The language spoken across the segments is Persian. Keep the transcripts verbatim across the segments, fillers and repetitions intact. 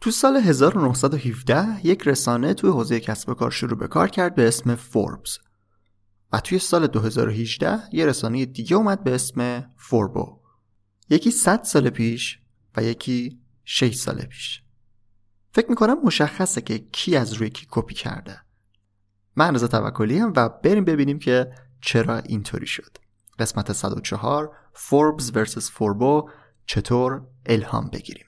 تو سال هزار و نهصد و هفده یک رسانه توی حوزه کسب و کار شروع به کار کرد به اسم فوربس و توی سال دو هزار و هجده یه رسانه دیگه اومد به اسم فوربو، یکی صد سال پیش و یکی شش سال پیش. فکر میکنم مشخصه که کی از روی کی کپی کرده. من رضا توکلی هم و بریم ببینیم که چرا اینطوری شد. قسمت صد و چهار، فوربس ورسس فوربو، چطور الهام بگیریم.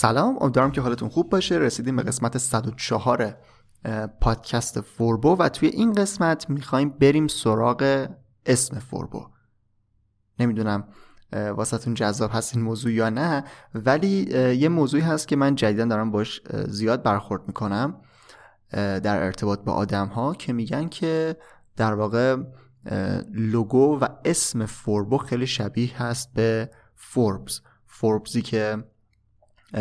سلام، امیدوارم که حالتون خوب باشه. رسیدیم به قسمت صد و چهار پادکست فوربو و توی این قسمت میخوایم بریم سراغ اسم فوربو. نمیدونم واسهتون جذاب هست این موضوع یا نه، ولی یه موضوعی هست که من جدیداً دارم باش زیاد برخورد میکنم در ارتباط با آدم ها که میگن که در واقع لوگو و اسم فوربو خیلی شبیه هست به فوربس. فوربزی که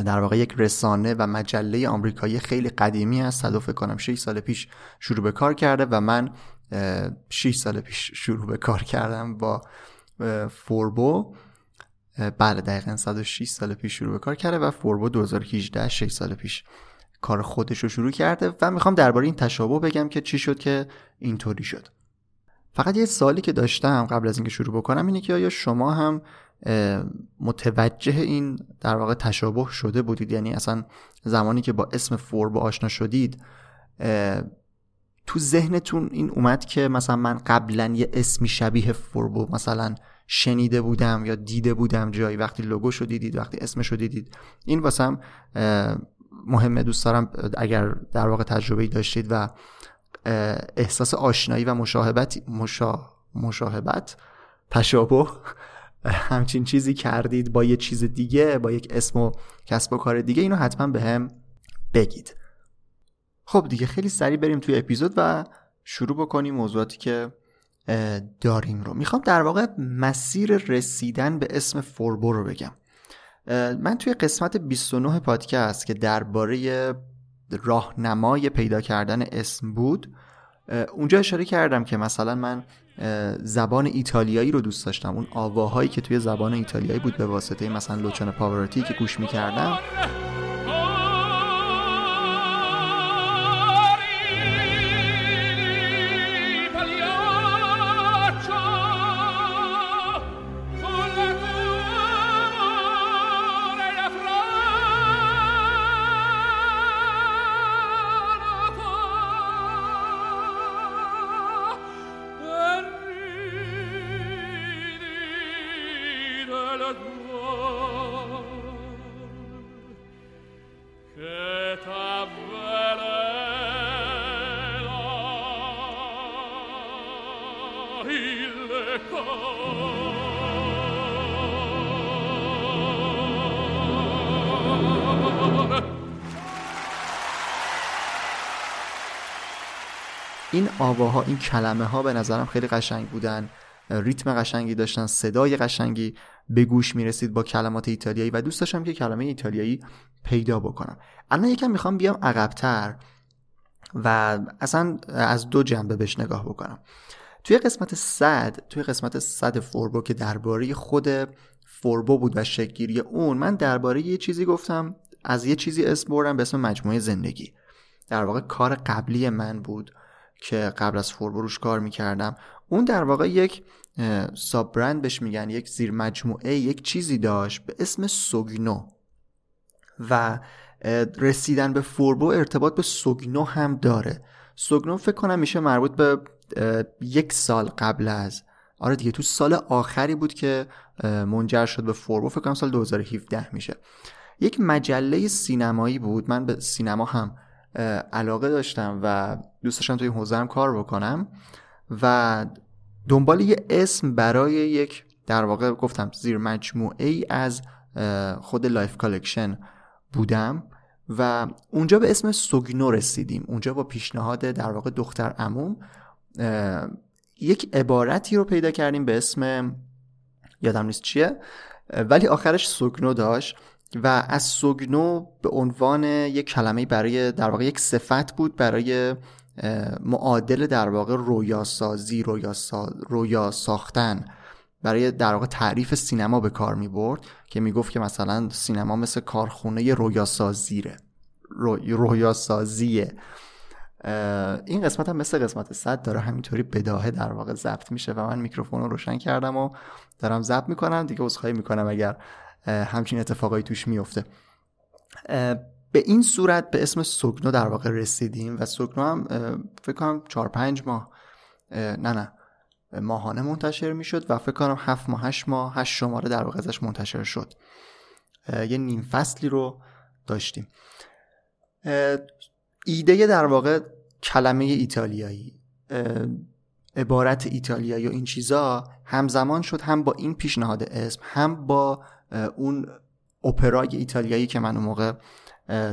در واقع یک رسانه و مجله آمریکایی خیلی قدیمی است، صد و فکر کنم شش سال پیش شروع به کار کرده و من شش سال پیش شروع به کار کردم با فوربو. بله دقیقاً صد و شش سال پیش شروع به کار کرده و فوربو دو هزار و هجده شش سال پیش کار خودش رو شروع کرده و میخوام درباره این تشابه بگم که چی شد که اینطوری شد. فقط یه سوالی که داشتم قبل از اینکه شروع بکنم اینه که آیا شما هم متوجه این در واقع تشابه شده بودید؟ یعنی اصلا زمانی که با اسم فوربو آشنا شدید تو ذهنتون این اومد که مثلا من قبلا یه اسمی شبیه فوربو مثلا شنیده بودم یا دیده بودم جایی، وقتی لوگو شو دیدید، وقتی اسمش رو دیدید. این واسم مهمه، دوست دارم اگر در واقع تجربه‌ای داشتید و احساس آشنایی و مشابهت مشا... مشابهت تشابه همچین چیزی کردید با یه چیز دیگه، با یک اسم و کسب و کار دیگه، اینو حتما به هم بگید. خب دیگه خیلی سریع بریم توی اپیزود و شروع بکنیم موضوعاتی که داریم رو. میخوام در واقع مسیر رسیدن به اسم فوربو رو بگم. من توی قسمت بیست و نه پادکست که درباره راهنمای پیدا کردن اسم بود، اونجا اشاره کردم که مثلا من زبان ایتالیایی رو دوست داشتم، اون آواهایی که توی زبان ایتالیایی بود به واسطه مثلا لوچان پاوراتی که گوش می‌کردم. این آواها، این کلمه ها به نظرم خیلی قشنگ بودن، ریتم قشنگی داشتن، صدای قشنگی به گوش میرسید با کلمات ایتالیایی و دوست داشتم که کلمه ایتالیایی پیدا بکنم. الان یکم میخوام بیام عقب‌تر و اصلا از دو جنبه بهش نگاه بکنم. توی قسمت صد، توی قسمت صد فوربو که درباره خود فوربو بود و شکل‌گیری اون، من درباره یه چیزی گفتم، از یه چیزی اسم بردم به اسم مجموعه زندگی. در واقع کار قبلی من بود که قبل از فوربو روش کار میکردم. اون در واقع یک ساب برند بهش میگن، یک زیر مجموعه، یک چیزی داشت به اسم سوگینو و رسیدن به فوربو ارتباط به سوگینو هم داره. سوگینو فکر کنم میشه مربوط به یک سال قبل از، آره دیگه، تو سال آخری بود که منجر شد به فوربو، فکر کنم سال دو هزار و هفده میشه. یک مجله سینمایی بود، من به سینما هم علاقه داشتم و دوست داشتم توی حوزه‌ام کار بکنم و دنبال یه اسم برای یک، در واقع گفتم زیر مجموعه ای از خود لایف کالکشن بودم و اونجا به اسم سوگینو رسیدیم. اونجا با پیشنهاد در واقع دختر عموم یک عبارتی رو پیدا کردیم به اسم یادم نیست چیه، ولی آخرش سوگینو داشت و از سوگینو به عنوان یک کلمه برای، در واقع یک صفت بود برای معادل در واقع رویاسازی، رویاسا... رویا ساختن، برای در واقع تعریف سینما به کار می برد که می گفت که مثلا سینما مثل کارخونه رویاسازیه، رو... رویاسازیه. این قسمت هم مثل قسمت صد داره همینطوری بداهه در واقع ضبط میشه و من میکروفون رو روشن کردم و دارم ضبط میکنم دیگه. عذرخواهی میکنم اگر همچین اتفاقایی توش میفته. به این صورت به اسم سوگینو در واقع رسیدیم و سوگینو هم فکر کنم چهار پنج ماه نه نه ماهانه منتشر میشد و فکر کنم هفت ماه هشت ماه هشت شماره در واقع ازش منتشر شد. یه نیم فصلی رو داشتیم. ایده در واقع کلمه ایتالیایی، عبارت ایتالیایی و این چیزا همزمان شد، هم با این پیشنهاد اسم، هم با اون اپرای ایتالیایی که من اون موقع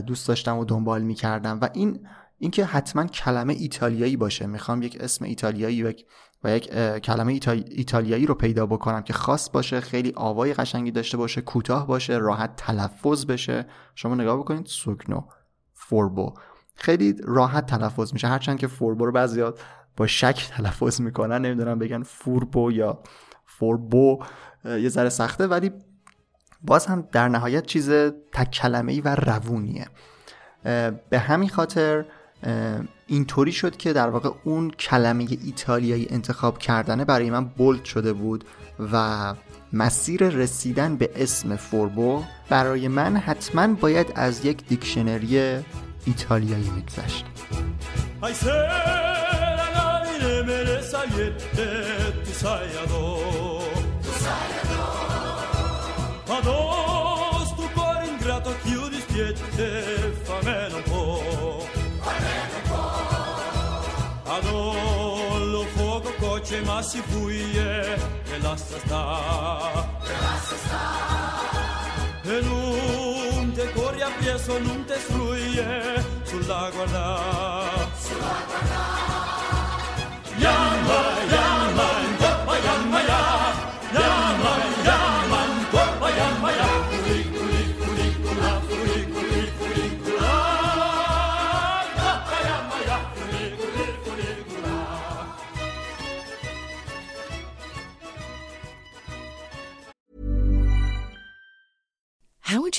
دوست داشتم و دنبال می‌کردم و این اینکه حتما کلمه ایتالیایی باشه، میخوام یک اسم ایتالیایی و یک کلمه ایتال... ایتالیایی رو پیدا بکنم که خاص باشه، خیلی آوای قشنگی داشته باشه، کوتاه باشه، راحت تلفظ بشه. شما نگاه بکنید سوگینو، فوربو خیلی راحت تلفظ میشه، هرچند که فوربو رو بعضیا با شک تلفظ میکنن، نمیدونم بگن فوربو یا فوربو، یه ذره سخته، ولی باز هم در نهایت چیز تک کلمه‌ای و روونیه. به همین خاطر اینطوری شد که در واقع اون کلمه ایتالیایی انتخاب کردنه برای من بولد شده بود و مسیر رسیدن به اسم فوربو برای من حتما باید از یک دیکشنری ایتالیایی میگذشت. Ma si fuie e lascia sta, e lascia sta. E non te corri appresso, non te struie sulla guarda, sulla guarda. Yama, yama, yama, yama, yama, yama, yama, yama, yama. How would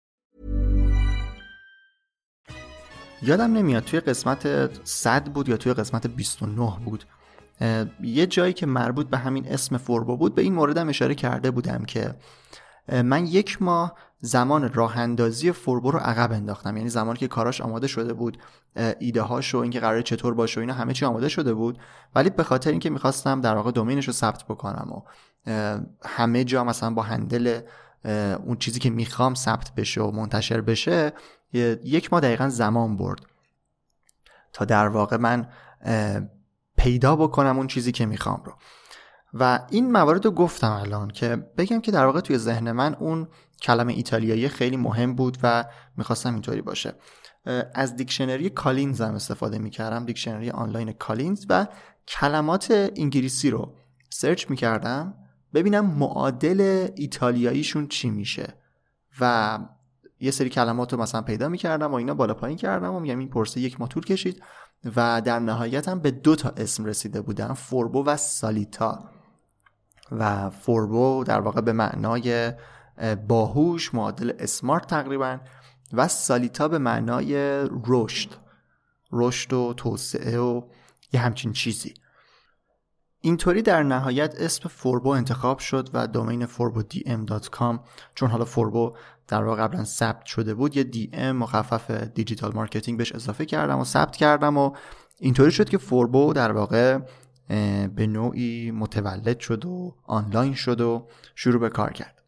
یادم نمیاد توی قسمت صد بود یا توی قسمت بیست و نه بود، یه جایی که مربوط به همین اسم فوربو بود به این موردم اشاره کرده بودم که من یک ماه زمان راه اندازی فوربو رو عقب انداختم، یعنی زمانی که کاراش آماده شده بود، ایده هاش و اینکه قراره چطور باشه و اینا همه چی آماده شده بود، ولی به خاطر اینکه می‌خواستم در واقع دومینش رو ثبت بکنم و همه جا مثلا با هندل اون چیزی که میخوام ثبت بشه و منتشر بشه، یک ماه دقیقاً زمان برد تا در واقع من پیدا بکنم اون چیزی که میخوام رو. و این موارد رو گفتم الان که بگم که در واقع توی ذهن من اون کلمه ایتالیایی خیلی مهم بود و میخواستم اینطوری باشه. از دیکشنری کالینز هم استفاده میکردم، دیکشنری آنلاین کالینز، و کلمات انگلیسی رو سرچ میکردم ببینم معادل ایتالیاییشون چی میشه، و یه سری کلمات رو مثلا پیدا میکردم و اینا بالا پایین کردم و میگم این پرسه یک ماه طول کشید و در نهایت هم به دو تا اسم رسیده بودم، فوربو و سالیتا. و فوربو در واقع به معنای باهوش، معادل اسمارت تقریبا، و سالیتا به معنای رشد رشد و توسعه و یه همچین چیزی. اینطوری در نهایت اسم فوربو انتخاب شد و دومین فوربو دی ام دات کام، چون حالا فوربو در واقع قبلا ثبت شده بود، یه دی ام مخفف دیجیتال مارکتینگ بهش اضافه کردم و ثبت کردم و اینطوری شد که فوربو در واقع به نوعی متولد شد و آنلاین شد و شروع به کار کرد.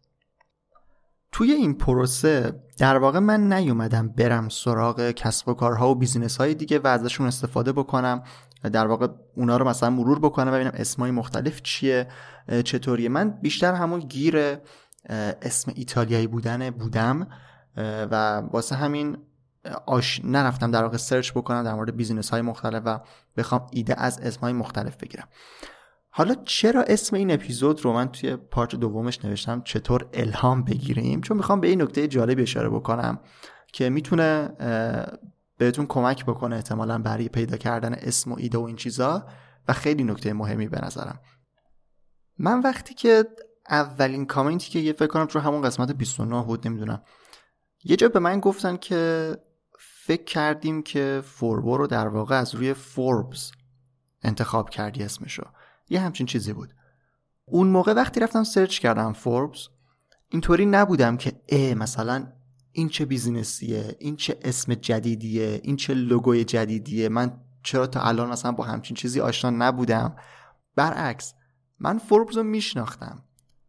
توی این پروسه در واقع من نیومدم برم سراغ کسب و کارها و بیزینس های دیگه و ازشون استفاده بکنم، در واقع اونا رو مثلا مرور بکنم و ببینم اسمای مختلف چیه چطوریه. من بیشتر همون گیر اسم ایتالیایی بودن بودم و واسه همین آش نرفتم در واقع سرچ بکنم در مورد بیزینس های مختلف و بخوام ایده از اسمای مختلف بگیرم. حالا چرا اسم این اپیزود رو من توی پارت دومش نوشتم چطور الهام بگیریم؟ چون میخوام به این نکته جالب اشاره بکنم که میتونه بهتون کمک بکنه احتمالاً برای پیدا کردن اسم و ایده و این چیزا، و خیلی نکته مهمی به نظرم. من وقتی که اولین کامنتی که یه فکر کنم تو همون قسمت بیست و نه بود، نمیدونم، یه جا به من گفتن که فکر کردیم که فوربو رو در واقع از روی فوربز انتخاب کردی اسمشو، یه همچین چیزی بود. اون موقع وقتی رفتم سرچ کردم فوربز، اینطوری نبودم که اه مثلا این چه بیزینسیه، این چه اسم جدیدیه، این چه لوگوی جدیدیه، من چرا تا الان مثلا با همچین چیزی آشنا نبودم. برعکس، من فوربز رو میشناختم،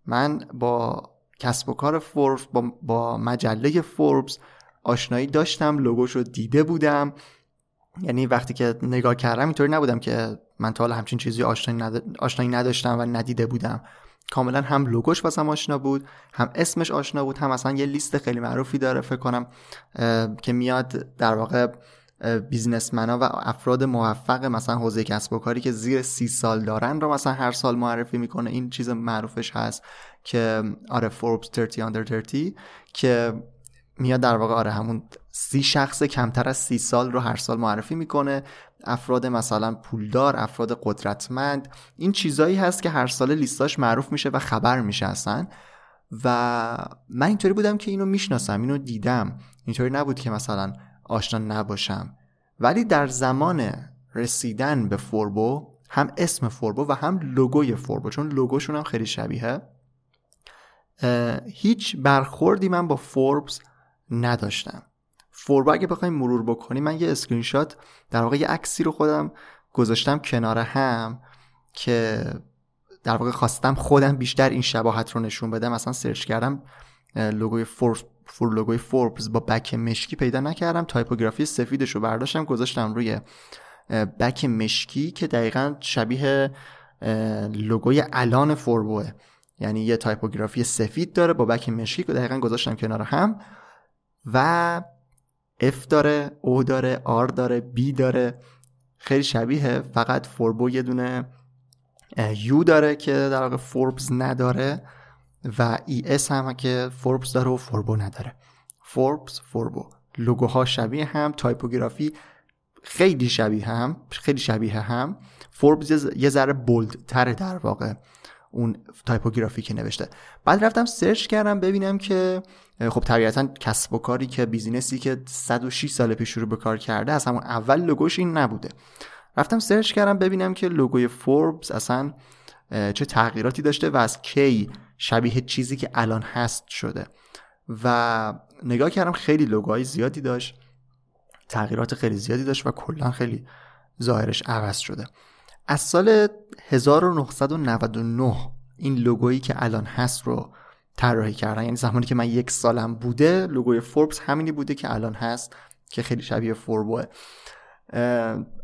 من با کسب و کار فوربز، با, با مجله فوربز آشنایی داشتم، لوگوشو دیده بودم. یعنی وقتی که نگاه کردم اینطوری نبودم که من تا حالا همچین چیزی آشنایی نداشتم و ندیده بودم. کاملا هم لوگوش واسم آشنا بود، هم اسمش آشنا بود، هم اصلا یه لیست خیلی معروفی داره فکر کنم که میاد در واقع بیزنسمنا و افراد موفق مثلا حوزه کسب و کاری که زیر سی سال دارن رو مثلا هر سال معرفی میکنه. این چیز معروفش هست که آره فوربس سی under سی که میاد در واقع آره همون سی شخص کمتر از سی سال رو هر سال معرفی میکنه، افراد مثلا پولدار، افراد قدرتمند. این چیزایی هست که هر سال لیستاش معروف میشه و خبر میشه اصلا. و من اینطوری بودم که اینو میشناسم، اینو دیدم، اینطوری نبود که مثلا آشنا نباشم. ولی در زمان رسیدن به فوربو هم اسم فوربو و هم لوگوی فوربو، چون لوگوشون هم خیلی شبیهه. هیچ برخوردی من با فوربس نداشتم. فوربو اگه بخوایم مرور بکنیم، من یه اسکرین شات، در واقع یه عکسی رو خودم گذاشتم کنار هم که در واقع خواستم خودم بیشتر این شباهت رو نشون بدم. مثلا سرچ کردم لوگوی فوربس، فور لوگوی فوربس با بک مشکی پیدا نکردم، تایپوگرافی سفیدش رو برداشتم گذاشتم روی بک مشکی که دقیقاً شبیه لوگوی الان فوربوه، یعنی یه تایپوگرافی سفید داره با بک مشکی که دقیقاً گذاشتم کنار هم و F داره، O داره، R داره، B داره، خیلی شبیه. فقط فوربو یه دونه U داره که در واقع فوربس نداره و ای اس هم که فوربس داره و فوربو نداره. فوربس، فوربو، لوگوها شبیه هم، تایپوگرافی خیلی شبیه هم، خیلی شبیه هم. فوربس یه ذره بولد تره در واقع اون تایپوگرافی که نوشته. بعد رفتم سرچ کردم ببینم که خب طبیعتاً کسب و کاری که بیزینسی که صد و شش سال پیش شروع به کار کرده، از همون اول لوگوش این نبوده. رفتم سرچ کردم ببینم که لوگوی فوربس اصلا چه تغییراتی داشته و از کی شبیه چیزی که الان هست شده. و نگاه کردم خیلی لوگوهای زیادی داشت، تغییرات خیلی زیادی داشت و کلاً خیلی ظاهرش عوض شده. از سال هزار و نهصد و نود و نه این لوگویی که الان هست رو طراحی کردن، یعنی زمانی که من یک سالم بوده لوگوی فوربس همینی بوده که الان هست که خیلی شبیه فوربوه.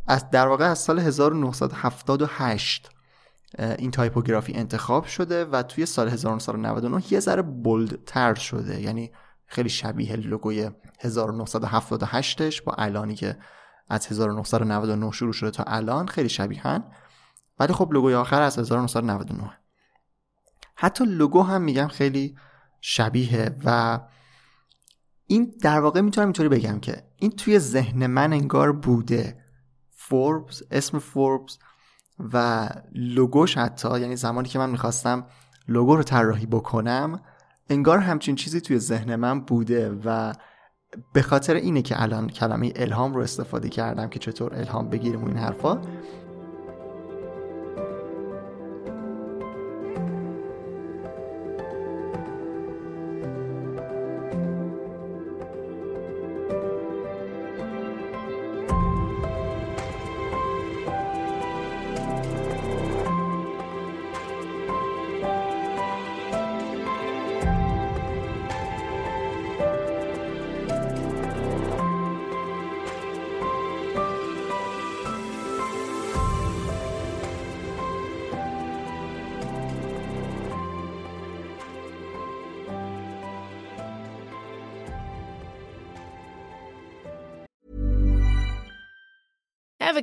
از در واقع از سال هزار و نهصد و هفتاد و هشت این تایپوگرافی انتخاب شده و توی سال هزار و نهصد و نود و نه یه ذره بولد تر شده، یعنی خیلی شبیه لوگوی هزار و نهصد و هفتاد و هشتش با الانی که از هزار و نهصد و نود و نه شروع شده تا الان خیلی شبیهن. ولی خب لوگوی آخر از هزار و نهصد و نود و نه. حتی لوگو هم میگم خیلی شبیه و این در واقع میتونم اینطوری بگم که این توی ذهن من انگار بوده، فوربس، اسم فوربس و لوگوش. حتی یعنی زمانی که من میخواستم لوگو رو طراحی بکنم انگار همچین چیزی توی ذهن من بوده و به خاطر اینه که الان کلمه الهام رو استفاده کردم که چطور الهام بگیریم این حرفا. Ever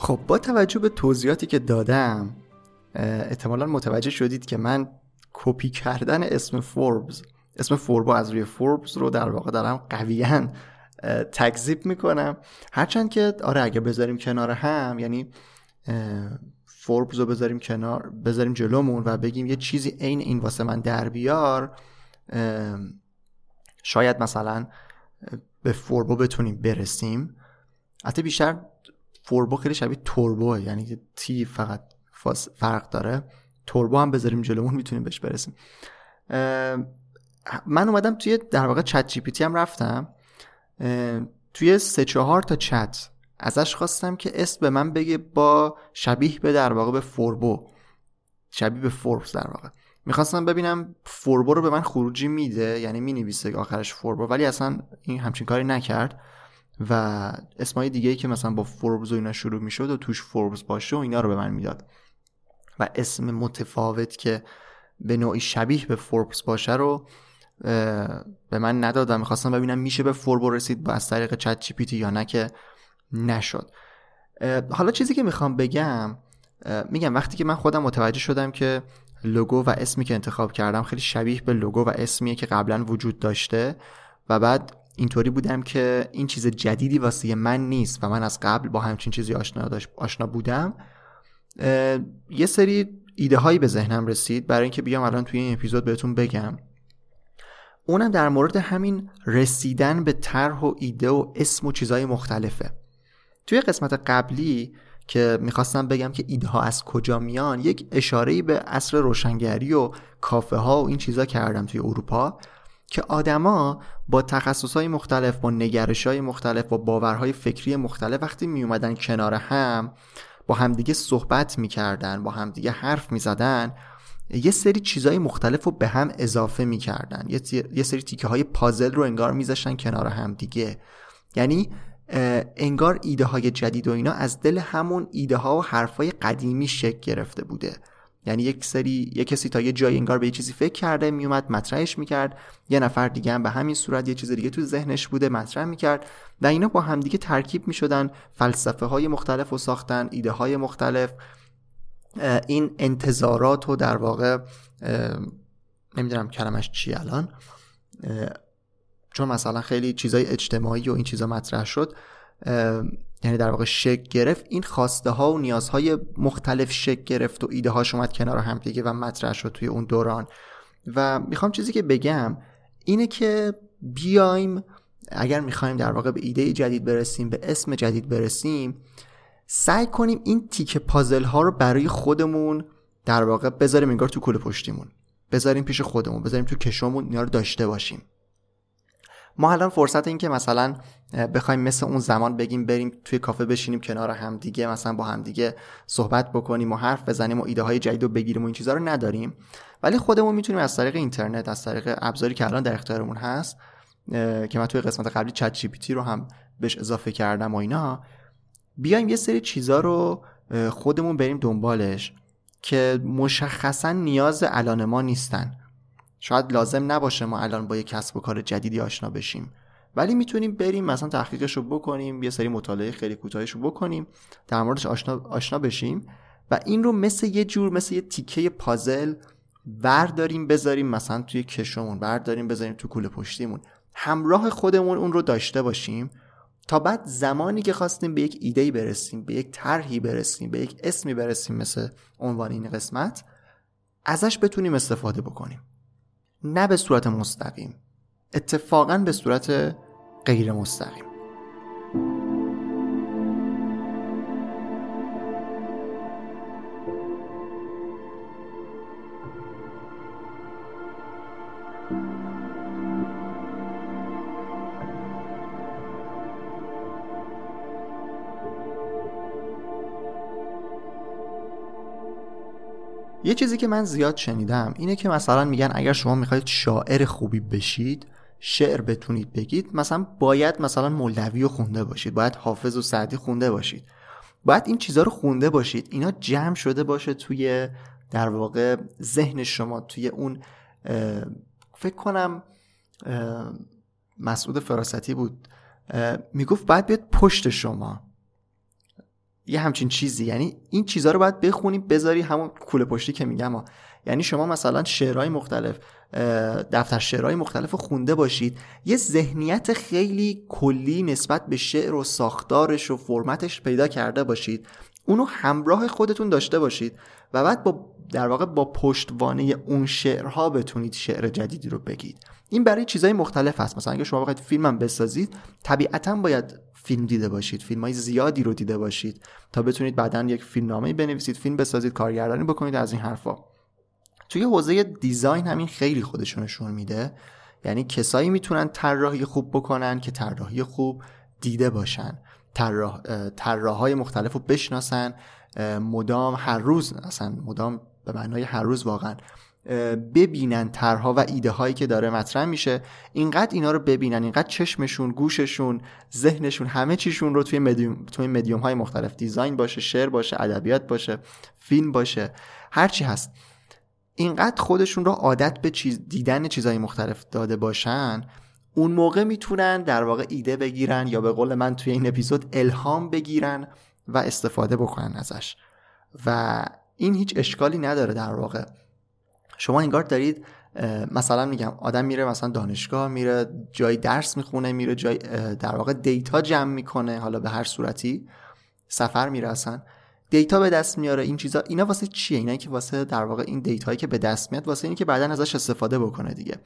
خب با توجه به توضیحاتی که دادم احتمالاً متوجه شدید که من کپی کردن اسم فوربس اسم فوربو از روی فوربس رو در واقع دارم قویاً تکذیب میکنم، هرچند که آره اگه بذاریم کنار هم، یعنی فوربس رو بذاریم کنار، بذاریم جلومون و بگیم یه چیزی عین این واسه من در بیار، شاید مثلا به فوربو بتونیم برسیم. حتی بیشتر فوربو خیلی شبیه توربوه، یعنی تی فقط فرق داره. توربو هم بذاریم جلومون میتونیم بهش برسیم. من اومدم توی در واقع چت جی پی تی هم رفتم، توی سه چهار تا چت ازش خواستم که اسم به من بگه با شبیه به در واقع به فوربو، شبیه به فوربس در واقع. میخواستم ببینم فوربو رو به من خروجی میده، یعنی مینویسه آخرش فوربو، ولی اصلا این همچین کاری نکرد و اسمای دیگه‌ای که مثلا با فوربس و اینا شروع میشد و توش فوربس باشه و اینا رو به من میداد و اسم متفاوت که به نوعی شبیه به فوربس باشه رو به من ندادم. میخواستم ببینم میشه به فوربو رسید با از طریق چت جی پی تی یا نه، که نشد. حالا چیزی که میخوام بگم، میگم وقتی که من خودم متوجه شدم که لوگو و اسمی که انتخاب کردم خیلی شبیه به لوگو و اسمیه که قبلا وجود داشته و بعد اینطوری بودم که این چیز جدیدی واسه من نیست و من از قبل با همچین چیزی آشنا داشت آشنا بودم، یه سری ایده هایی به ذهنم رسید برای اینکه بیام الان توی این اپیزود بهتون بگم. اونم در مورد همین رسیدن به طرح و ایده و اسم و چیزهای مختلفه. توی قسمت قبلی که میخواستم بگم که ایده ها از کجا میان، یک اشارهی به عصر روشنگری و کافه ها و این چیزا کردم توی اروپا که آدما با تخصصهای مختلف، با نگرشهای مختلف، با باورهای فکری مختلف وقتی میومدن کنار هم، با همدیگه صحبت میکردن، با همدیگه حرف میزدن، یه سری چیزهای مختلف رو به هم اضافه میکردن، یه سری تیکه های پازل رو انگار میذاشتن کنار هم دیگه. یعنی انگار ایده های جدید و اینا از دل همون ایده ها و حرفای قدیمی شکل گرفته بوده. یعنی یک سری یک کسی تا یه جایی انگار به یه چیزی فکر کرده، میومد مطرحش میکرد، یه نفر دیگه هم به همین صورت یه چیز دیگه تو ذهنش بوده مطرح میکرد و اینا با هم دیگه ترکیب میشدن، فلسفه های مختلف رو ساختن، ایده های مختلف، این انتظارات رو در واقع، نمیدونم کلمش چی الان، چون مثلا خیلی چیزای اجتماعی و این چیزا مطرح شد، یعنی در واقع شک گرفت، این خواسته ها و نیازهای مختلف شک گرفت و ایده هاش اومد کنار هم دیگه و مطرح شد توی اون دوران. و میخوام چیزی که بگم اینه که بیایم اگر میخوایم در واقع به ایده جدید برسیم، به اسم جدید برسیم، سعی کنیم این تیکه پازل ها رو برای خودمون در واقع بذاریم انگار تو کوله پشتیمون، بذاریم پیش خودمون، بذاریم تو کشومون، اینا رو داشته باشیم. ما الان فرصت این که مثلا بخوایم مثل اون زمان بگیم بریم توی کافه بشینیم کنار هم دیگه، مثلا با هم دیگه صحبت بکنیم و حرف بزنیم و ایده های جدید رو بگیریم و این چیزا رو نداریم، ولی خودمون میتونیم از طریق اینترنت، از طریق ابزاری که الان در اختیارمون هست که من توی قسمت قبلی چت جی پی تی رو هم بهش اضافه کردم و اینا، بیایم یه سری چیزا رو خودمون بریم دنبالش که مشخصا نیاز الان ما نیستن. شاید لازم نباشه ما الان با یک کسب و کار جدیدی آشنا بشیم، ولی میتونیم بریم مثلا تحقیقش رو بکنیم، یه سری مطالعه خیلی کوتاهش رو بکنیم، در موردش آشنا آشنا بشیم و این رو مثل یه جور مثل یه تیکه پازل برداریم بذاریم مثلا توی کشمون، برداریم بذاریم تو کوله پشتیمون، همراه خودمون اون رو داشته باشیم تا بعد زمانی که خواستیم به یک ایده‌ای برسیم، به یک طرحی برسیم، به یک اسمی برسیم مثل عنوان این قسمت، ازش بتونیم استفاده بکنیم. نه به صورت مستقیم، اتفاقاً به صورت غیر مستقیم. یه چیزی که من زیاد شنیدم اینه که مثلا میگن اگر شما میخواید شاعر خوبی بشید، شعر بتونید بگید، مثلا باید مثلا مولوی رو خونده باشید، باید حافظ و سعدی خونده باشید، باید این چیزا رو خونده باشید، اینا جمع شده باشه توی در واقع ذهن شما، توی اون فکر کنم مسعود فراستی بود میگفت باید بیاد پشت شما، یه همچین چیزی. یعنی این چیزا رو باید بخونی بذاری همون کوله پشتی که میگم ها. یعنی شما مثلا شعرهای مختلف، دفتر شعرهای مختلف رو خونده باشید، یه ذهنیت خیلی کلی نسبت به شعر و ساختارش و فرمتش پیدا کرده باشید، اونو همراه خودتون داشته باشید و بعد با در واقع با پشتوانه اون شعرها بتونید شعر جدیدی رو بگید. این برای چیزهای مختلف هست. مثلا اگه شما بخواید فیلمم بسازید، طبیعتاً باید فیلم دیده باشید، فیلم‌های زیادی رو دیده باشید تا بتونید بعداً یک فیلمنامه بنویسید، فیلم بسازید، کارگردانی بکنید، از این حرفا. توی حوزه دیزاین همین خیلی خودشون نشون میده. یعنی کسایی میتونن طراحی خوب بکنن که طراحی خوب دیده باشن، طراح طراح‌های مختلفو بشناسن، مدام هر روز، اصلا مدام به معنای هر روز واقعا ببینن طرح‌ها و ایده هایی که داره مطرح میشه، اینقدر اینا رو ببینن، اینقدر چشمشون، گوششون، ذهنشون، همه چیشون رو توی مدیوم توی مدیوم های مختلف، دیزاین باشه، شعر باشه، ادبیات باشه، فیلم باشه، هر چی هست، اینقدر خودشون رو عادت به چیز دیدن چیزهای مختلف داده باشن، اون موقع میتونن در واقع ایده بگیرن یا به قول من توی این اپیزود الهام بگیرن و استفاده بکنن ازش. و این هیچ اشکالی نداره. در واقع شما انگار دارید، مثلا میگم آدم میره مثلا دانشگاه، میره جای درس میخونه، میره جای در واقع دیتا جمع میکنه، حالا به هر صورتی سفر میره، اصلا دیتا به دست میاره. این چیزا اینا واسه چیه؟ اینا که واسه در واقع این دیتایی که به دست میاد واسه اینه که بعدن ازش استفاده بکنه دیگه.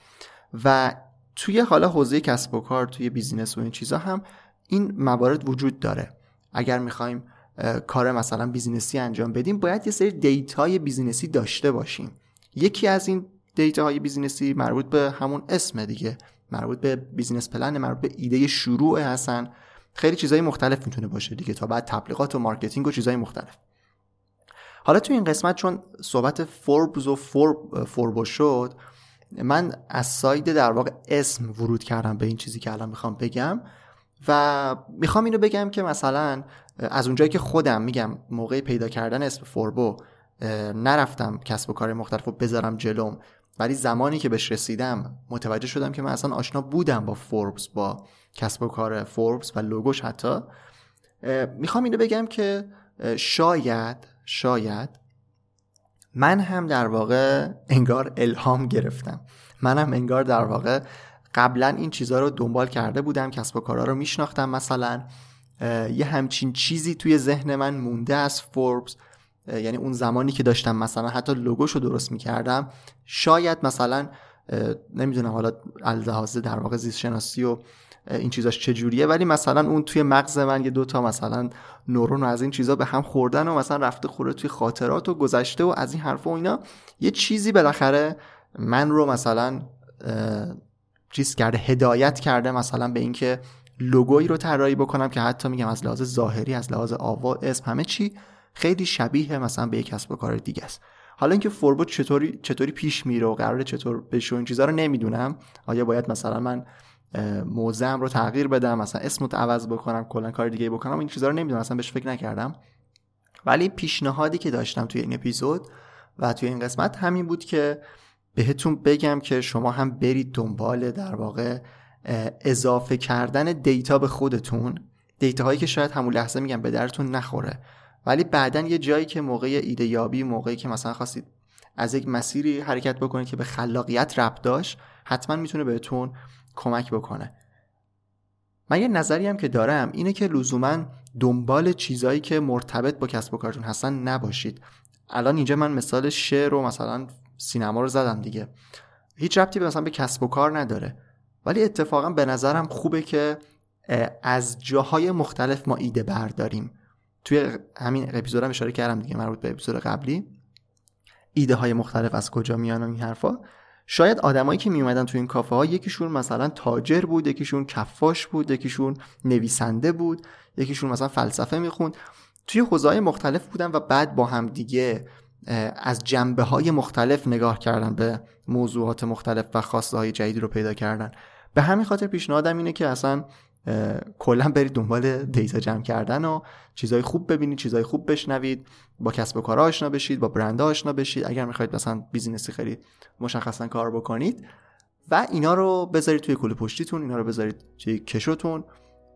و توی حالا حوزه کسب و کار، توی بیزینس و این چیزا هم این موارد وجود داره. اگر میخوایم کار مثلا بیزینسی انجام بدیم، باید یه سری دیتاهای بیزینسی داشته باشیم. یکی از این دیتاهای بیزینسی مربوط به همون اسم دیگه، مربوط به بیزینس پلن، مربوط به ایده شروع هستن، خیلی چیزای مختلف میتونه باشه دیگه، تا بعد تبلیغات و مارکتینگ و چیزای مختلف. حالا تو این قسمت چون صحبت فوربز و فورب فوربو شد، من از ساید در واقع اسم ورود کردم به این چیزی که الان میخوام بگم و میخوام اینو بگم که مثلا از اونجایی که خودم میگم موقع پیدا کردن اسم فوربو نرفتم کسب و کار مختلفو بذارم جلوم، ولی زمانی که بهش رسیدم متوجه شدم که من اصلا آشنا بودم با فوربس، با کسب و کار فوربس و لوگوش حتی. میخوام اینو بگم که شاید شاید من هم در واقع انگار الهام گرفتم، من هم انگار در واقع قبلا این چیزها رو دنبال کرده بودم، کسب و کارها رو میشناختم، مثلا یه همچین چیزی توی ذهن من مونده از فوربس. یعنی اون زمانی که داشتم مثلا حتی لوگوشو درست میکردم، شاید مثلا نمیدونم حالا الزهازه در واقع زیست شناسی و این چیزاش چجوریه، ولی مثلا اون توی مغز من یه دوتا مثلا نورون از این چیزا به هم خوردن و مثلا رفته خورده توی خاطرات و گذشته و از این حرف و اینا، یه چیزی بالاخره من رو مثلا چیز کرده، هدایت کرده مثلا به این که لوگویی رو طراحی بکنم که حتی میگم از لحاظ ظاهری، از لحاظ آوا، اسم، همه چی خیلی شبیه مثلا به یک کسب و کار دیگه است. حالا اینکه فوربو چطوری چطوری پیش میره و قراره چطور بشه این چیزا رو نمیدونم. آیا باید مثلا من موضعم رو تغییر بدم، مثلا اسمو عوض بکنم، کلا کار دیگه بکنم، این چیزا رو نمیدونم، اصلا بهش فکر نکردم. ولی پیشنهادی که داشتم توی این اپیزود و توی این قسمت همین بود که بهتون بگم که شما هم برید دنبال در واقع اضافه کردن دیتا به خودتون، دیتاهایی که شاید همون لحظه میگم به درتون نخوره، ولی بعدن یه جایی که موقع ایده یابی، موقعی که مثلا خواستید از یک مسیری حرکت بکنید که به خلاقیت ربط داشت، حتما میتونه بهتون کمک بکنه. من یه نظری هم که دارم اینه که لزوما دنبال چیزایی که مرتبط با کسب و کارتون هستن نباشید. الان اینجا من مثال شعر و مثلا سینما رو زدم دیگه، هیچ ربطی به مثلا به کسب و کار نداره، ولی اتفاقا به نظرم خوبه که از جاهای مختلف ما ایده برداریم. توی همین اپیزودم اشاره کردم دیگه، مربوط به اپیزود قبلی، ایده های مختلف از کجا میان و این حرفا. شاید آدمایی که می اومدن توی این کافه ها، یکیشون مثلا تاجر بود، یکیشون کفاش بود، یکیشون نویسنده بود، یکیشون مثلا فلسفه میخوند، توی حوزه‌های مختلف بودن و بعد با هم دیگه از جنبه های مختلف نگاه کردن به موضوعات مختلف و خواسته های جدیدی رو پیدا کردن. به همین خاطر پیشنهادم اینه که اصلا کلا برید دنبال دیتا جمع کردن و چیزای خوب ببینید، چیزای خوب بشنوید، با کسب و کارها آشنا بشید، با برندها آشنا بشید، اگر میخواید مثلا بیزینسی خیلی مشخصا کار بکنید و اینا رو بذارید توی کوله پشتیتون، اینا رو بذارید توی کشوتون،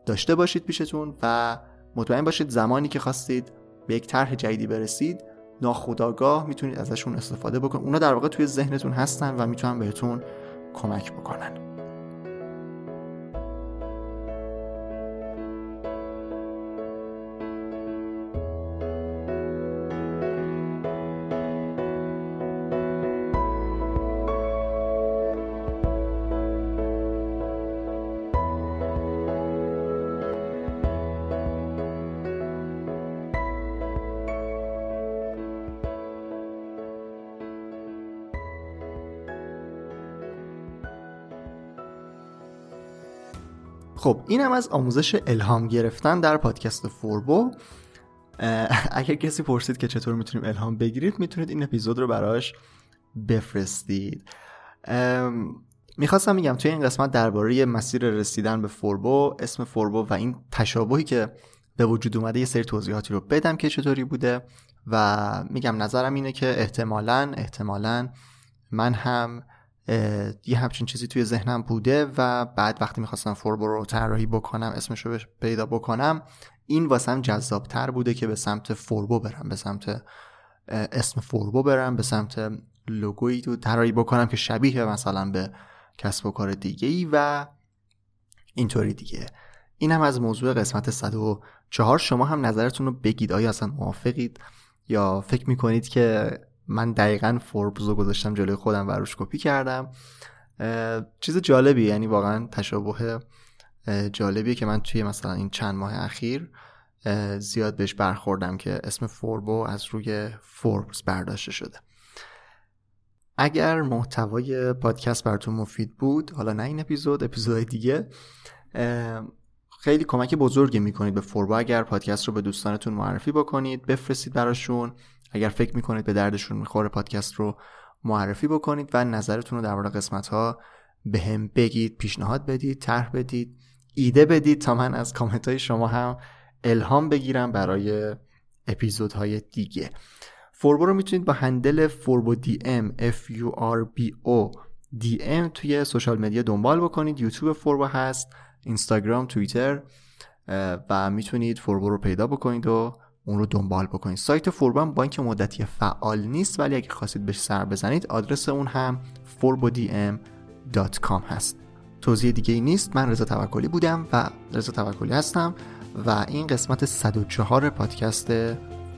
داشته باشید پیشتون و مطمئن باشید زمانی که خواستید به یک طرح جدیدی برسید، ناخودآگاه میتونید ازشون استفاده بکنید. اونا در واقع توی ذهنتون هستن و میتونن بهتون کمک بکنن. خب این هم از آموزش الهام گرفتن در پادکست فوربو. اگر کسی پرسید که چطور میتونیم الهام بگیرید، میتونید این اپیزود رو براش بفرستید. میخواستم میگم توی این قسمت درباره مسیر رسیدن به فوربو، اسم فوربو و این تشابهی که به وجود اومده یه سری توضیحاتی رو بدم که چطوری بوده و میگم نظرم اینه که احتمالاً احتمالاً من هم یه همچین چیزی توی ذهنم بوده و بعد وقتی میخواستم فوربو رو طراحی بکنم، اسمش رو پیدا بکنم، این واسم جذابتر بوده که به سمت فوربو برم، به سمت اسم فوربو برم، به سمت لوگویی تو طراحی بکنم که شبیه مثلا به کسب و کار دیگه‌ای و اینطوری دیگه. این هم از موضوع قسمت صد و چهار. شما هم نظرتون رو بگید، آیا اصلا موافقید یا فکر میکنید که من دقیقاً فوربز رو گذاشتم جلوی خودم و روش کپی کردم؟ چیز جالبی، یعنی واقعاً تشابه جالبیه که من توی مثلا این چند ماه اخیر زیاد بهش برخوردم که اسم فوربو از روی فوربز برداشته شده. اگر محتوای پادکست براتون مفید بود، حالا نه این اپیزود، اپیزودهای دیگه، خیلی کمک بزرگی میکنید به فوربو اگر پادکست رو به دوستانتون معرفی بکنید، بفرستید براشون. اگر فکر میکنید به دردشون میخوره پادکست رو معرفی بکنید و نظرتون رو درباره قسمت‌ها به هم بگید، پیشنهاد بدید، طرح بدید، ایده بدید تا من از کامنت‌های شما هم الهام بگیرم برای اپیزودهای دیگه. فوربو رو میتونید با هندل فوربو دی ام اف یو آر بی او دی ام توی سوشال مدیا دنبال بکنید. یوتیوب فوربو هست، اینستاگرام، توییتر، و میتونید فوربو رو پیدا بکنید و اون رو دنبال بکنید. سایت فوربو هم با اینکه مدتی فعال نیست، ولی اگه خواستید بهش سر بزنید، آدرس اون هم فوربو دی ام دات کام هست. توضیح دیگه ای نیست. من رضا توکلی بودم و رضا توکلی هستم و این قسمت صد و چهار پادکست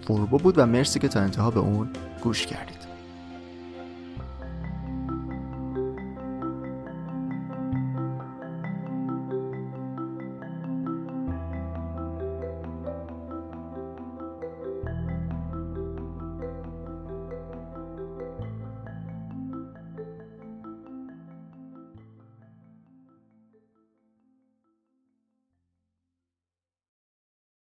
فوربو بود و مرسی که تا انتها به اون گوش کردید.